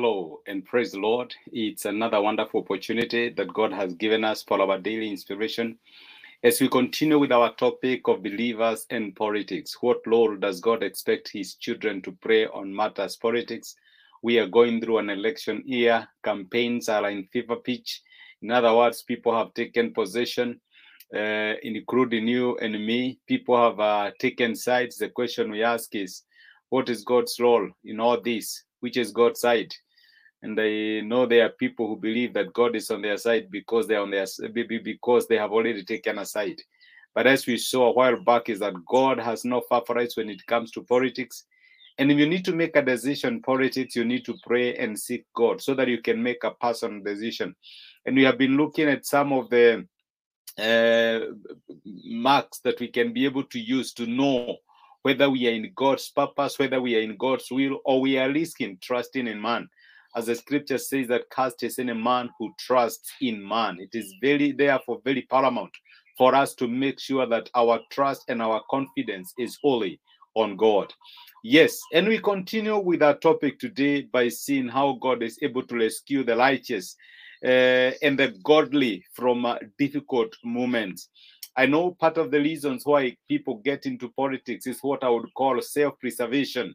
Hello and praise the Lord. It's another wonderful opportunity that God has given us for our daily inspiration. As we continue with our topic of believers and politics, what role does God expect his children to play on matters politics? We are going through an election year. Campaigns are in fever pitch. In other words, people have taken possession, including you and me. People have taken sides. The question we ask is, what is God's role in all this? Which is God's side? And I know there are people who believe that God is on their side because they have already taken a side. But as we saw a while back, is that God has no favorites when it comes to politics. And if you need to make a decision in politics, you need to pray and seek God so that you can make a personal decision. And we have been looking at some of the marks that we can be able to use to know whether we are in God's purpose, whether we are in God's will, or we are risking trusting in man. As the scripture says that cast is in a man who trusts in man. It is therefore very paramount for us to make sure that our trust and our confidence is wholly on God. Yes, and we continue with our topic today by seeing how God is able to rescue the righteous and the godly from difficult moments. I know part of the reasons why people get into politics is what I would call self-preservation.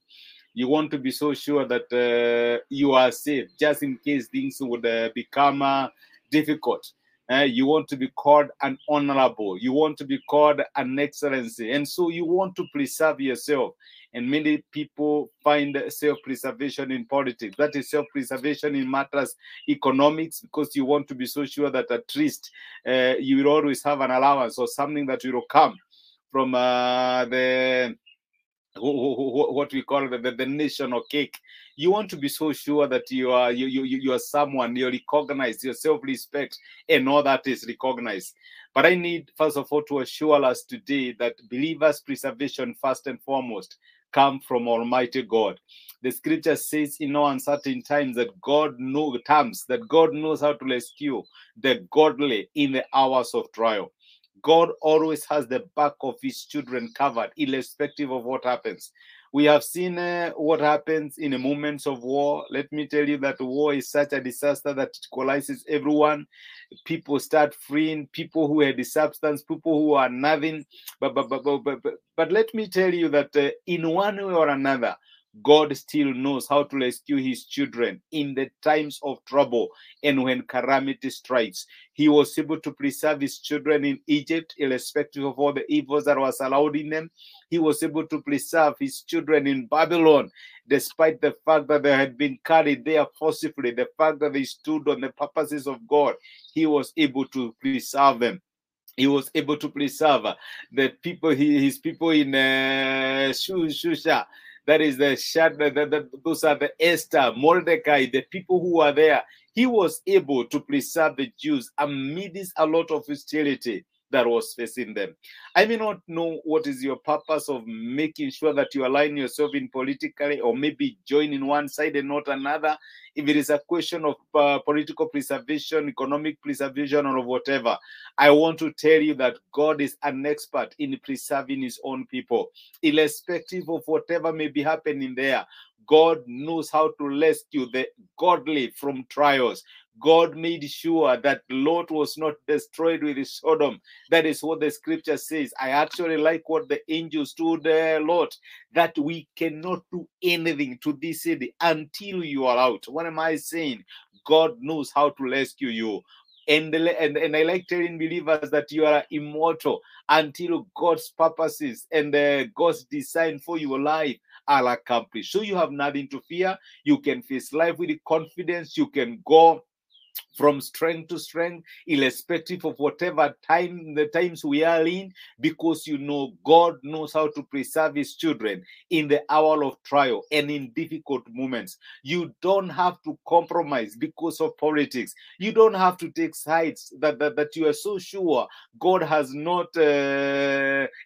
You want to be so sure that you are safe, just in case things would become difficult. You want to be called an honorable. You want to be called an excellency. And so you want to preserve yourself. And many people find self-preservation in politics. That is self-preservation in matters economics, because you want to be so sure that at least you will always have an allowance or something that will come from what we call the national cake. You want to be so sure that you are someone, you're recognized, your self-respect and all that is recognized. But I need, first of all, to assure us today that believers' preservation, first and foremost, come from Almighty God. The scripture says in no uncertain times that God knows how to rescue the godly in the hours of trial. God always has the back of his children covered, irrespective of what happens. We have seen what happens in the moments of war. Let me tell you that war is such a disaster that it equalizes everyone. People start freeing people who had the substance, people who are nothing. But let me tell you that in one way or another, God still knows how to rescue his children in the times of trouble and when calamity strikes. He was able to preserve his children in Egypt, irrespective of all the evils that was allowed in them. He was able to preserve his children in Babylon, despite the fact that they had been carried there forcibly, the fact that they stood on the purposes of God. He was able to preserve them. He was able to preserve the people, his people in Shusha. That is the Shadrach, those are the Esther, Mordecai, the people who are there. He was able to preserve the Jews amidst a lot of hostility that was facing them. I may not know what is your purpose of making sure that you align yourself in politically, or maybe joining one side and not another. If it is a question of political preservation, economic preservation, or whatever, I want to tell you that God is an expert in preserving his own people. Irrespective of whatever may be happening there, God knows how to rescue the godly from trials. God made sure that Lot was not destroyed with Sodom. That is what the scripture says. I actually like what the angels told Lot, that we cannot do anything to this city until you are out. What am I saying? God knows how to rescue you. And I like telling believers that you are immortal until God's purposes and God's design for your life are accomplished. So you have nothing to fear. You can face life with confidence. You can go from strength to strength, irrespective of whatever the times we are in, because you know God knows how to preserve his children in the hour of trial and in difficult moments. You don't have to compromise because of politics. You don't have to take sides that you are so sure God has not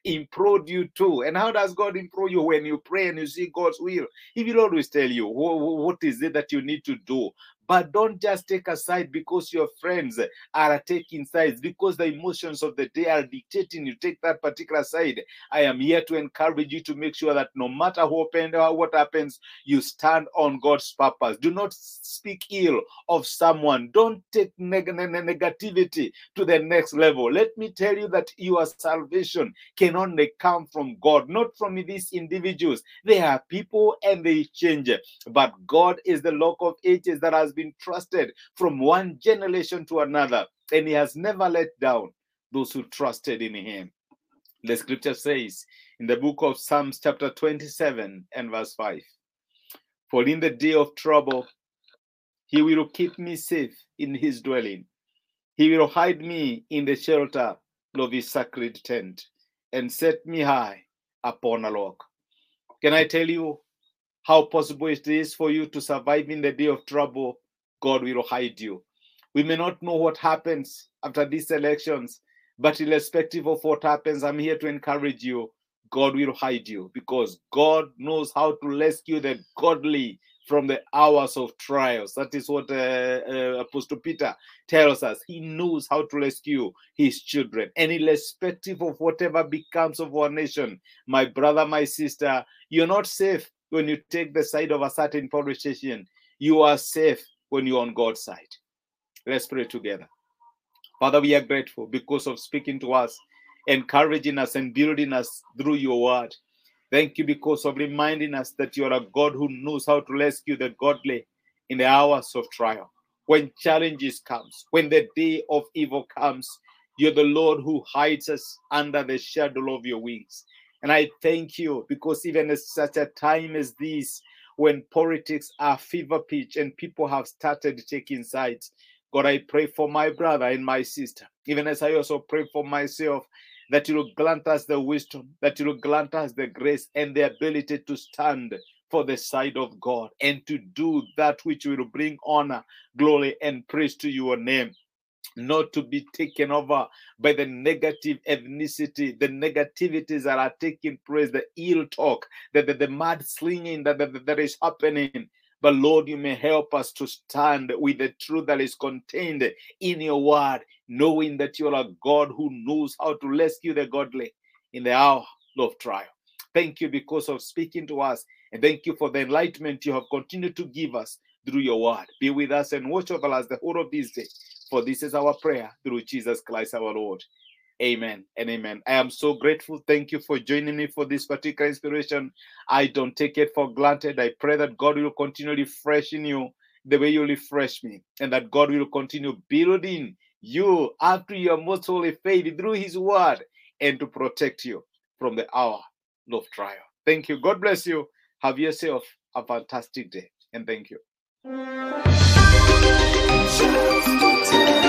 improved you to. And how does God improve you? When you pray and you see God's will, he will always tell you what is it that you need to do. But don't just take a side because your friends are taking sides, because the emotions of the day are dictating you take that particular side. I am here to encourage you to make sure that no matter what happens, you stand on God's purpose. Do not speak ill of someone. Don't take negativity to the next level. Let me tell you that your salvation can only come from God, not from these individuals. They are people and they change. But God is the Rock of Ages that has been trusted from one generation to another, and he has never let down those who trusted in him. The scripture says in the book of Psalms chapter 27 and verse 5, "For in the day of trouble, he will keep me safe in his dwelling. He will hide me in the shelter of his sacred tent and set me high upon a rock." Can I tell you how possible it is for you to survive in the day of trouble? God will hide you. We may not know what happens after these elections, but irrespective of what happens, I'm here to encourage you. God will hide you because God knows how to rescue the godly from the hours of trials. That is what Apostle Peter tells us. He knows how to rescue his children. And irrespective of whatever becomes of our nation, my brother, my sister, you're not safe when you take the side of a certain politician. You are safe when you're on God's side. Let's pray together. Father, we are grateful because of speaking to us, encouraging us and building us through your word. Thank you because of reminding us that you are a God who knows how to rescue the godly in the hours of trial. When challenges comes, when the day of evil comes, you're the Lord who hides us under the shadow of your wings. And I thank you because even at such a time as this, when politics are fever pitch and people have started taking sides, God, I pray for my brother and my sister, even as I also pray for myself, that you will grant us the wisdom, that you will grant us the grace and the ability to stand for the side of God and to do that which will bring honor, glory, and praise to your name. Not to be taken over by the negative ethnicity, the negativities that are taking place, the ill talk, the mad slinging that is happening. But Lord, you may help us to stand with the truth that is contained in your word, knowing that you are a God who knows how to rescue the godly in the hour of trial. Thank you because of speaking to us, and thank you for the enlightenment you have continued to give us through your word. Be with us and watch over us the whole of this day. For this is our prayer through Jesus Christ our Lord. Amen and amen. I am so grateful. Thank you for joining me for this particular inspiration. I don't take it for granted. I pray that God will continue refreshing you the way you refresh me, and that God will continue building you after your most holy faith through his word, and to protect you from the hour of trial. Thank you. God bless you. Have yourself a fantastic day. And thank you. Just